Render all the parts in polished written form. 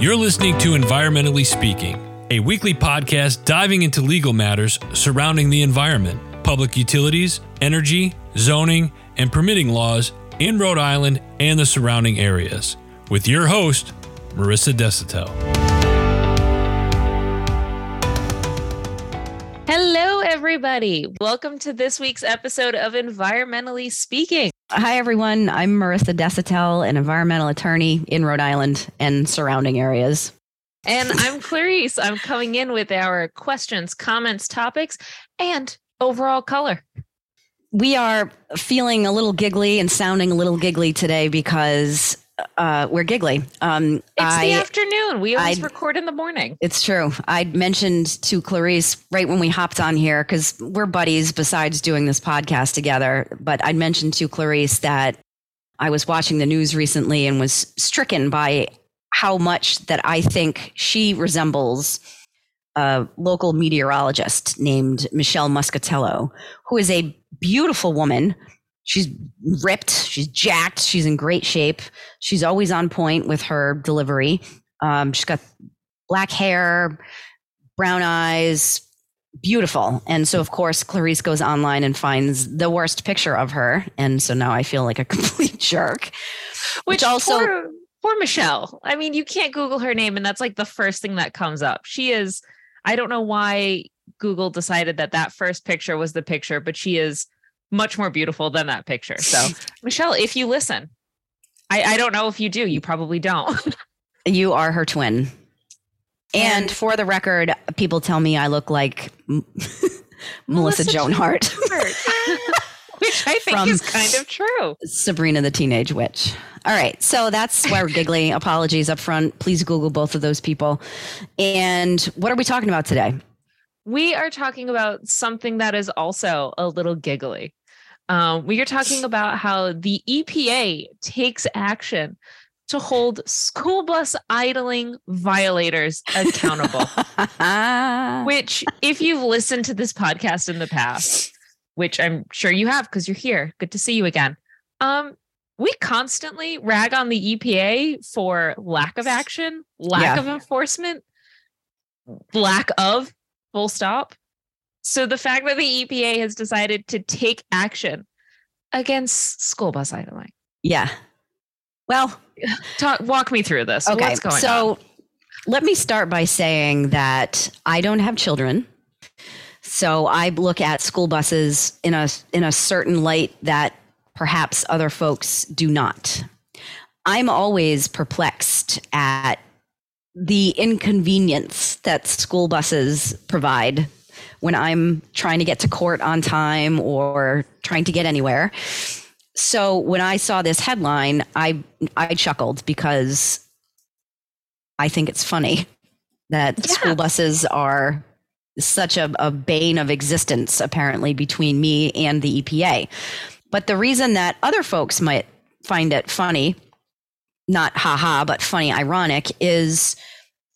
You're listening to Environmentally Speaking, a weekly podcast diving into legal matters surrounding the environment, public utilities, energy, zoning, and permitting laws in Rhode Island and the surrounding areas. With your host, Marissa Desautel. Hello, everybody. Welcome to this week's episode of Environmentally Speaking. Hi, everyone. I'm Marissa Desautel, an environmental attorney in Rhode Island and surrounding areas. And I'm Clarice. I'm coming in with our questions, comments, topics, and overall color. We are feeling a little giggly and sounding a little giggly today because we're giggly. It's the afternoon. We always record in the morning. It's true. I mentioned to Clarice right when we hopped on here, because we're buddies besides doing this podcast together. But I mentioned to Clarice that I was watching the news recently and was stricken by how much that I think she resembles a local meteorologist named Michelle Muscatello, who is a beautiful woman. She's ripped, she's jacked, she's in great shape. She's always on point with her delivery. She's got black hair, brown eyes, beautiful. And so, of course, Clarice goes online and finds the worst picture of her. And so now I feel like a complete jerk. Which also... Poor Michelle. I mean, you can't Google her name and that's like the first thing that comes up. She is... I don't know why Google decided that first picture was the picture, but she is... much more beautiful than that picture. So Michelle, if you listen, I don't know if you do, you probably don't. You are her twin. And for the record, people tell me I look like Melissa Joan Hart. Which I think is kind of true. Sabrina the Teenage Witch. All right. So that's why we're giggling. Apologies up front. Please Google both of those people. And what are we talking about today? We are talking about something that is also a little giggly. We are talking about how the EPA takes action to hold school bus idling violators accountable, which if you've listened to this podcast in the past, which I'm sure you have because you're here. Good to see you again. We constantly rag on the EPA for lack of action, lack of enforcement, lack of full stop. So the fact that the EPA has decided to take action against school bus idling. Yeah. Well, walk me through this. Okay. What's going on? So let me start by saying that I don't have children. So I look at school buses in a certain light that perhaps other folks do not. I'm always perplexed at the inconvenience that school buses provide when I'm trying to get to court on time or trying to get anywhere. So when I saw this headline, I chuckled because I think it's funny that school buses are such a bane of existence, apparently, between me and the EPA. But the reason that other folks might find it funny, not haha, but funny, ironic, is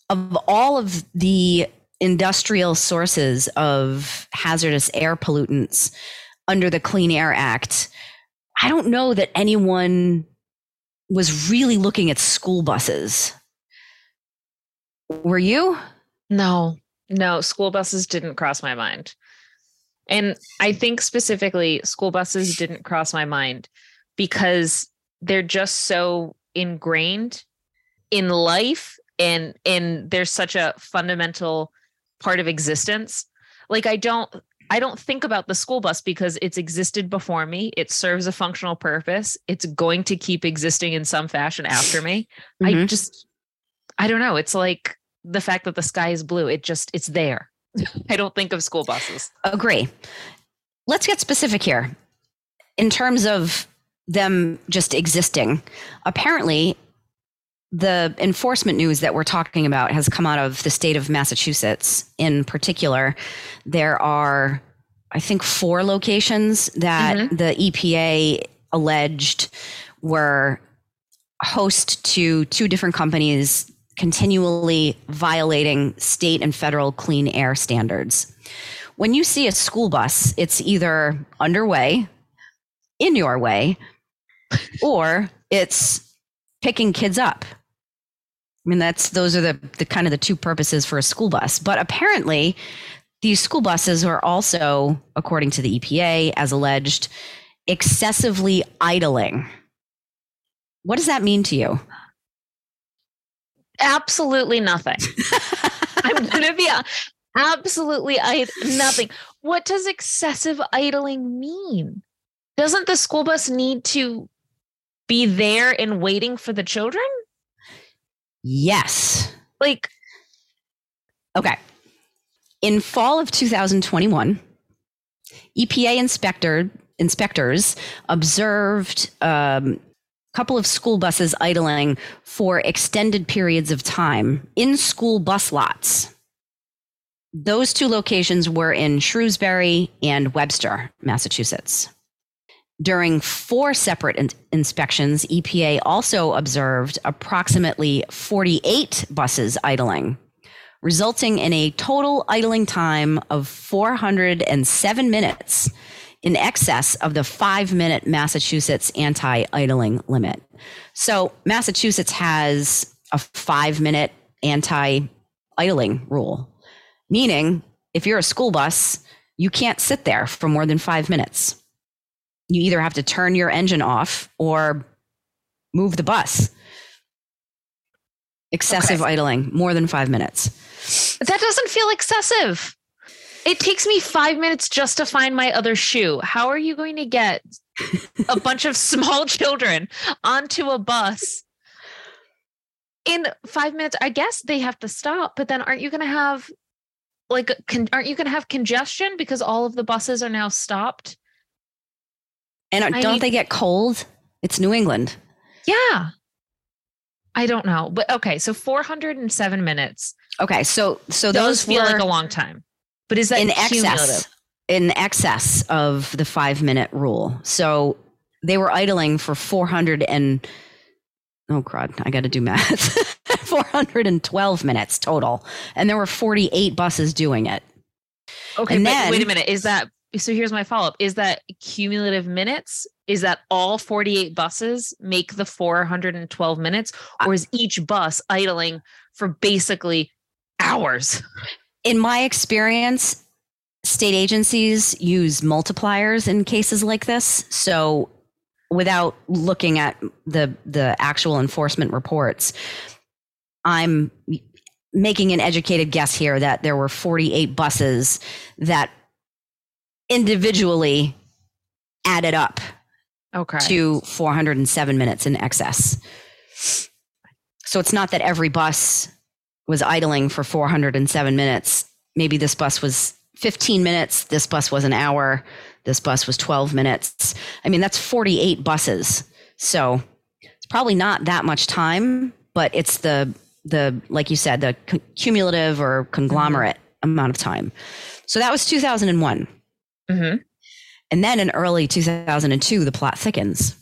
of all of the industrial sources of hazardous air pollutants under the Clean Air Act, I don't know that anyone was really looking at school buses. Were you? No, school buses didn't cross my mind. And I think specifically school buses didn't cross my mind because they're just so ingrained in life and there's such a fundamental part of existence. Like I don't think about the school bus because it's existed before me. It serves a functional purpose. It's going to keep existing in some fashion after me. Mm-hmm. I don't know. It's like the fact that the sky is blue. It's there. I don't think of school buses. Agree. Let's get specific here in terms of them just existing. Apparently, the enforcement news that we're talking about has come out of the state of Massachusetts. In particular, there are, I think, 4 locations that the EPA alleged were host to 2 different companies continually violating state and federal clean air standards. When you see a school bus, it's either underway, in your way, or it's picking kids up. I mean, those are the kind of the two purposes for a school bus. But apparently, these school buses are also, according to the EPA, as alleged, excessively idling. What does that mean to you? Absolutely nothing. I'm going to be absolutely nothing. What does excessive idling mean? Doesn't the school bus need to be there and waiting for the children? Yes. Like, okay. In fall of 2021, EPA inspectors observed a couple of school buses idling for extended periods of time in school bus lots. Those two locations were in Shrewsbury and Webster, Massachusetts. During four separate inspections, EPA also observed approximately 48 buses idling, resulting in a total idling time of 407 minutes, in excess of the 5-minute Massachusetts anti-idling limit. So Massachusetts has a 5-minute anti-idling rule, meaning if you're a school bus, you can't sit there for more than 5 minutes. You either have to turn your engine off or move the bus. Excessive idling, more than 5 minutes. That doesn't feel excessive. It takes me 5 minutes just to find my other shoe. How are you going to get a bunch of small children onto a bus in 5 minutes? I guess they have to stop, but then aren't you going to have congestion because all of the buses are now stopped? And they get cold? It's New England. Yeah. I don't know. But okay, so 407 minutes. Okay, so those feel like a long time. But is that in excess of the 5-minute rule? So they were idling for 412 minutes total. And there were 48 buses doing it. Okay, and wait a minute. So here's my follow-up. Is that cumulative minutes? Is that all 48 buses make the 412 minutes? Or is each bus idling for basically hours? In my experience, state agencies use multipliers in cases like this. So without looking at the actual enforcement reports, I'm making an educated guess here that there were 48 buses that individually added up to 407 minutes in excess. So it's not that every bus was idling for 407 minutes. Maybe this bus was 15 minutes. This bus was an hour. This bus was 12 minutes. I mean, that's 48 buses. So it's probably not that much time, but it's the like you said, the cumulative or conglomerate amount of time. So that was 2001. Mm-hmm. And then in early 2002, the plot thickens.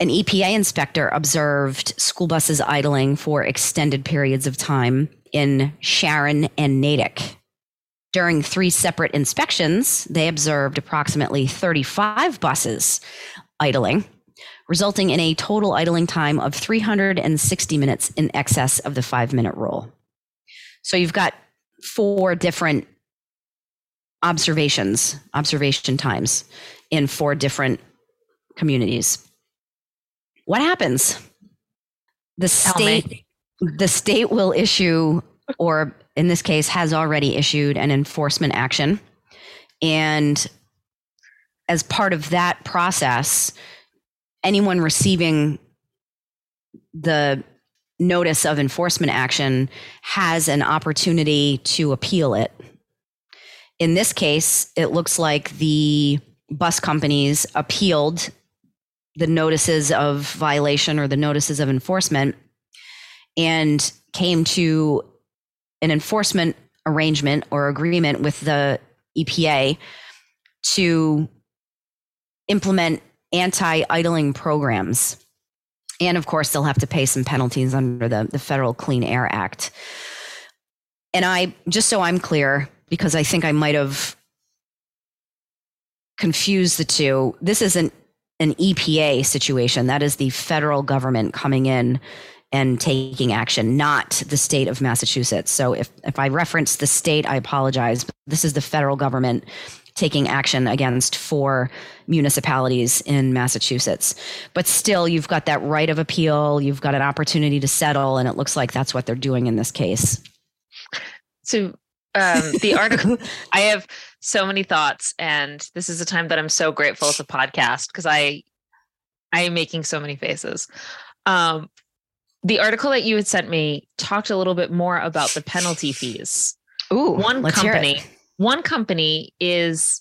An EPA inspector observed school buses idling for extended periods of time in Sharon and Natick. During three separate inspections, they observed approximately 35 buses idling, resulting in a total idling time of 360 minutes in excess of the 5-minute rule. So you've got four different observation times in four different communities. What happens? The state will issue, or in this case has already issued, an enforcement action. And as part of that process, anyone receiving the notice of enforcement action has an opportunity to appeal it. In this case, it looks like the bus companies appealed the notices of violation or the notices of enforcement and came to an enforcement arrangement or agreement with the EPA to implement anti-idling programs. And of course, they'll have to pay some penalties under the federal Clean Air Act. And just so I'm clear, because I think I might have confused the two, this isn't an EPA situation. That is the federal government coming in and taking action, not the state of Massachusetts. So if I reference the state, I apologize. But this is the federal government taking action against 4 municipalities in Massachusetts. But still, you've got that right of appeal. You've got an opportunity to settle. And it looks like that's what they're doing in this case. So the article, I have so many thoughts. And this is a time that I'm so grateful it's a podcast because I am making so many faces. The article that you had sent me talked a little bit more about the penalty fees. Ooh, one company is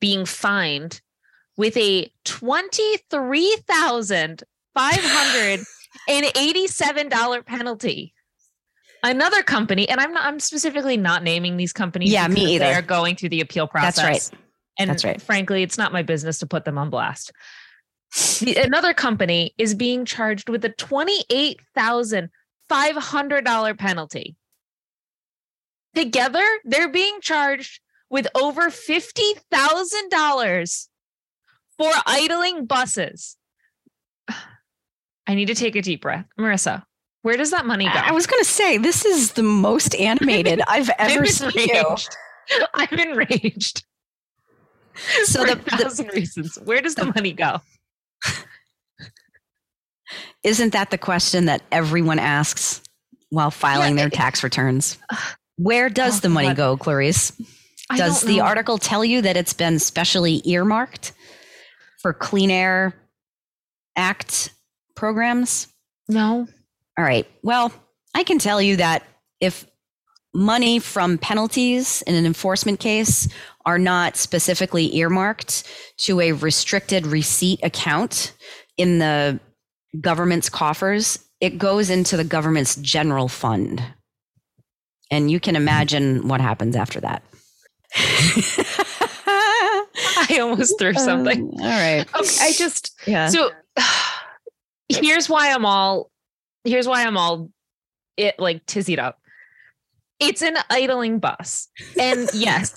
being fined with a $23,587 penalty. Another company, and I'm specifically not naming these companies. Yeah, me either. They're going through the appeal process. That's right. And that's right. Frankly, it's not my business to put them on blast. Another company is being charged with a $28,500 penalty. Together, they're being charged with over $50,000 for idling buses. I need to take a deep breath. Marissa, where does that money go? I was going to say, this is the most animated I've ever seen you. I'm enraged. So for a thousand reasons. Where does the money go? Isn't that the question that everyone asks while filing their tax returns? Where does the money go, Clarice? Does the article tell you that it's been specially earmarked for Clean Air Act programs? No. All right. Well, I can tell you that if money from penalties in an enforcement case are not specifically earmarked to a restricted receipt account in the government's coffers, it goes into the government's general fund. And you can imagine what happens after that. I almost threw something. All right. Okay, so here's why I'm all tizzied up. It's an idling bus. And yes,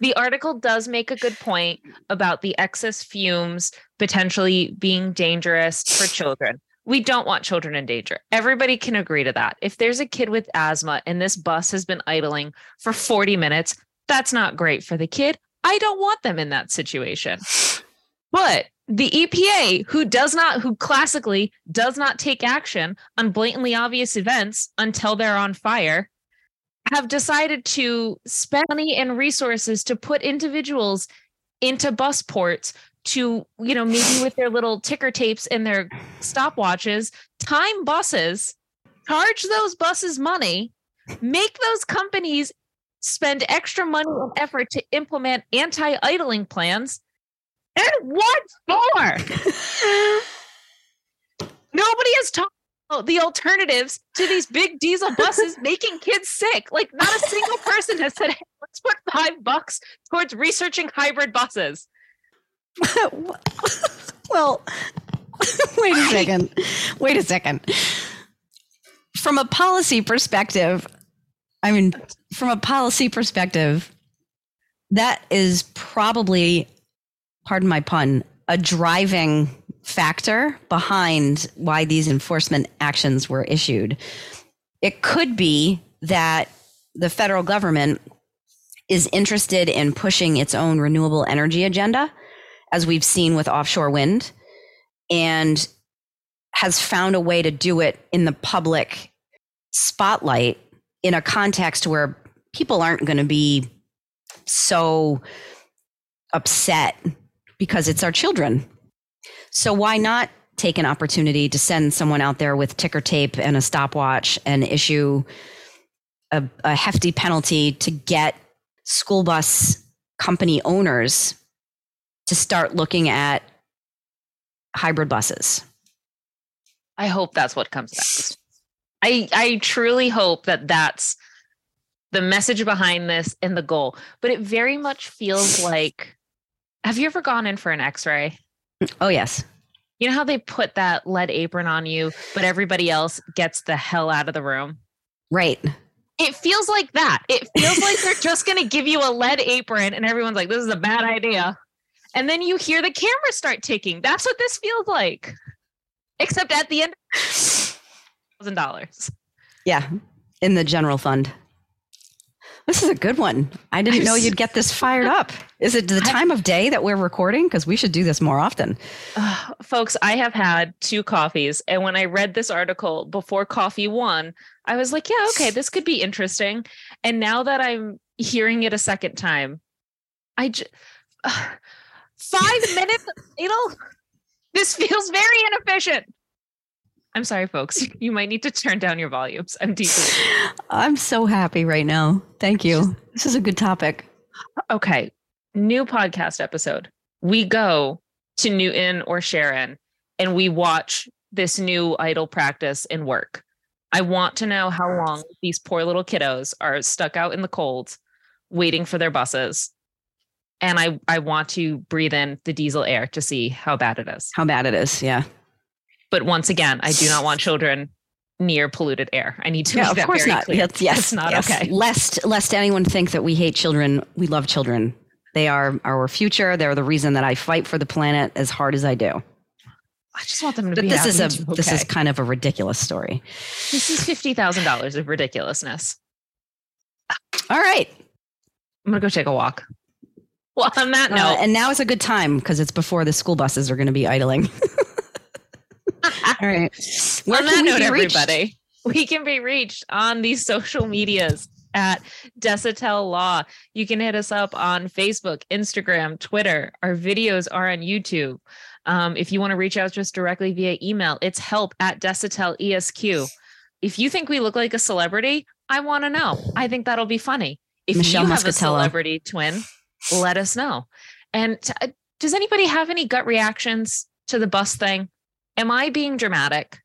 the article does make a good point about the excess fumes potentially being dangerous for children. We don't want children in danger. Everybody can agree to that. If there's a kid with asthma and this bus has been idling for 40 minutes, that's not great for the kid. I don't want them in that situation. But the EPA, who classically does not take action on blatantly obvious events until they're on fire, have decided to spend money and resources to put individuals into bus ports to, maybe with their little ticker tapes and their stopwatches, time buses, charge those buses money, make those companies spend extra money and effort to implement anti-idling plans. And what for? Nobody has talked the alternatives to these big diesel buses making kids sick. Not a single person has said, hey, let's put $5 towards researching hybrid buses. Well, wait a second. From a policy perspective, that is probably, pardon my pun, a driving factor behind why these enforcement actions were issued. It could be that the federal government is interested in pushing its own renewable energy agenda, as we've seen with offshore wind, and has found a way to do it in the public spotlight in a context where people aren't going to be so upset because it's our children. So why not take an opportunity to send someone out there with ticker tape and a stopwatch and issue a hefty penalty to get school bus company owners to start looking at hybrid buses? I hope that's what comes next. I truly hope that that's the message behind this and the goal. But it very much feels like, have you ever gone in for an x-ray? Oh, yes. You know how they put that lead apron on you, but everybody else gets the hell out of the room? Right. It feels like that. It feels like they're just going to give you a lead apron and everyone's like, this is a bad idea. And then you hear the camera start ticking. That's what this feels like. Except at the end. $1,000. Yeah, in the general fund. This is a good one. I didn't know you'd get this fired up. Is it the time of day that we're recording? Because we should do this more often. Folks, I have had 2 coffees. And when I read this article before coffee 1, I was like, yeah, okay, this could be interesting. And now that I'm hearing it a second time, I just... 5 minutes, this feels very inefficient. I'm sorry, folks. You might need to turn down your volumes. I'm so happy right now. Thank you. This is a good topic. Okay. New podcast episode. We go to Newton or Sharon and we watch this new idol practice in work. I want to know how long these poor little kiddos are stuck out in the cold waiting for their buses. And I want to breathe in the diesel air to see how bad it is. How bad it is. Yeah. But once again, I do not want children near polluted air. I need to make that very not. Clear. Yes, it's not okay. Lest anyone think that we hate children. We love children. They are our future. They're the reason that I fight for the planet as hard as I do. I just want them to be happy. This is kind of a ridiculous story. This is $50,000 of ridiculousness. All right. I'm going to go take a walk. Well, on that note. And now is a good time because it's before the school buses are going to be idling. All right. On that note, everybody, we can be reached on the social medias at Desautel Law. You can hit us up on Facebook, Instagram, Twitter. Our videos are on YouTube. If you want to reach out to us directly via email, it's help@DesautelESQ. If you think we look like a celebrity, I want to know. I think that'll be funny. If Michelle Muscatello. Have a celebrity twin, let us know. And does anybody have any gut reactions to the bus thing? Am I being dramatic?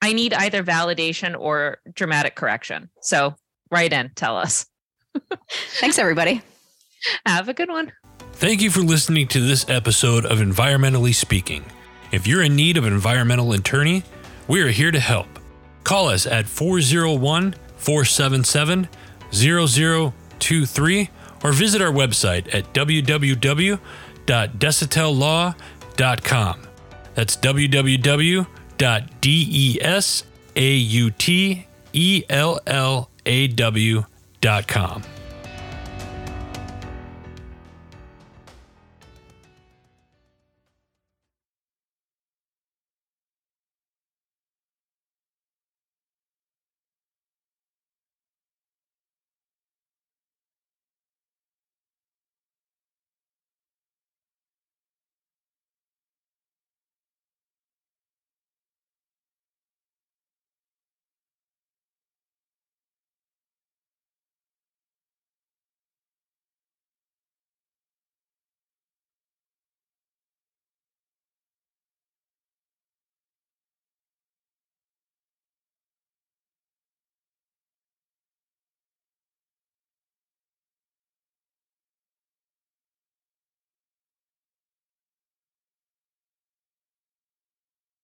I need either validation or dramatic correction. So write in, tell us. Thanks, everybody. Have a good one. Thank you for listening to this episode of Environmentally Speaking. If you're in need of an environmental attorney, we are here to help. Call us at 401-477-0023 or visit our website at www.desautellaw.com. That's www.desautellaw.com.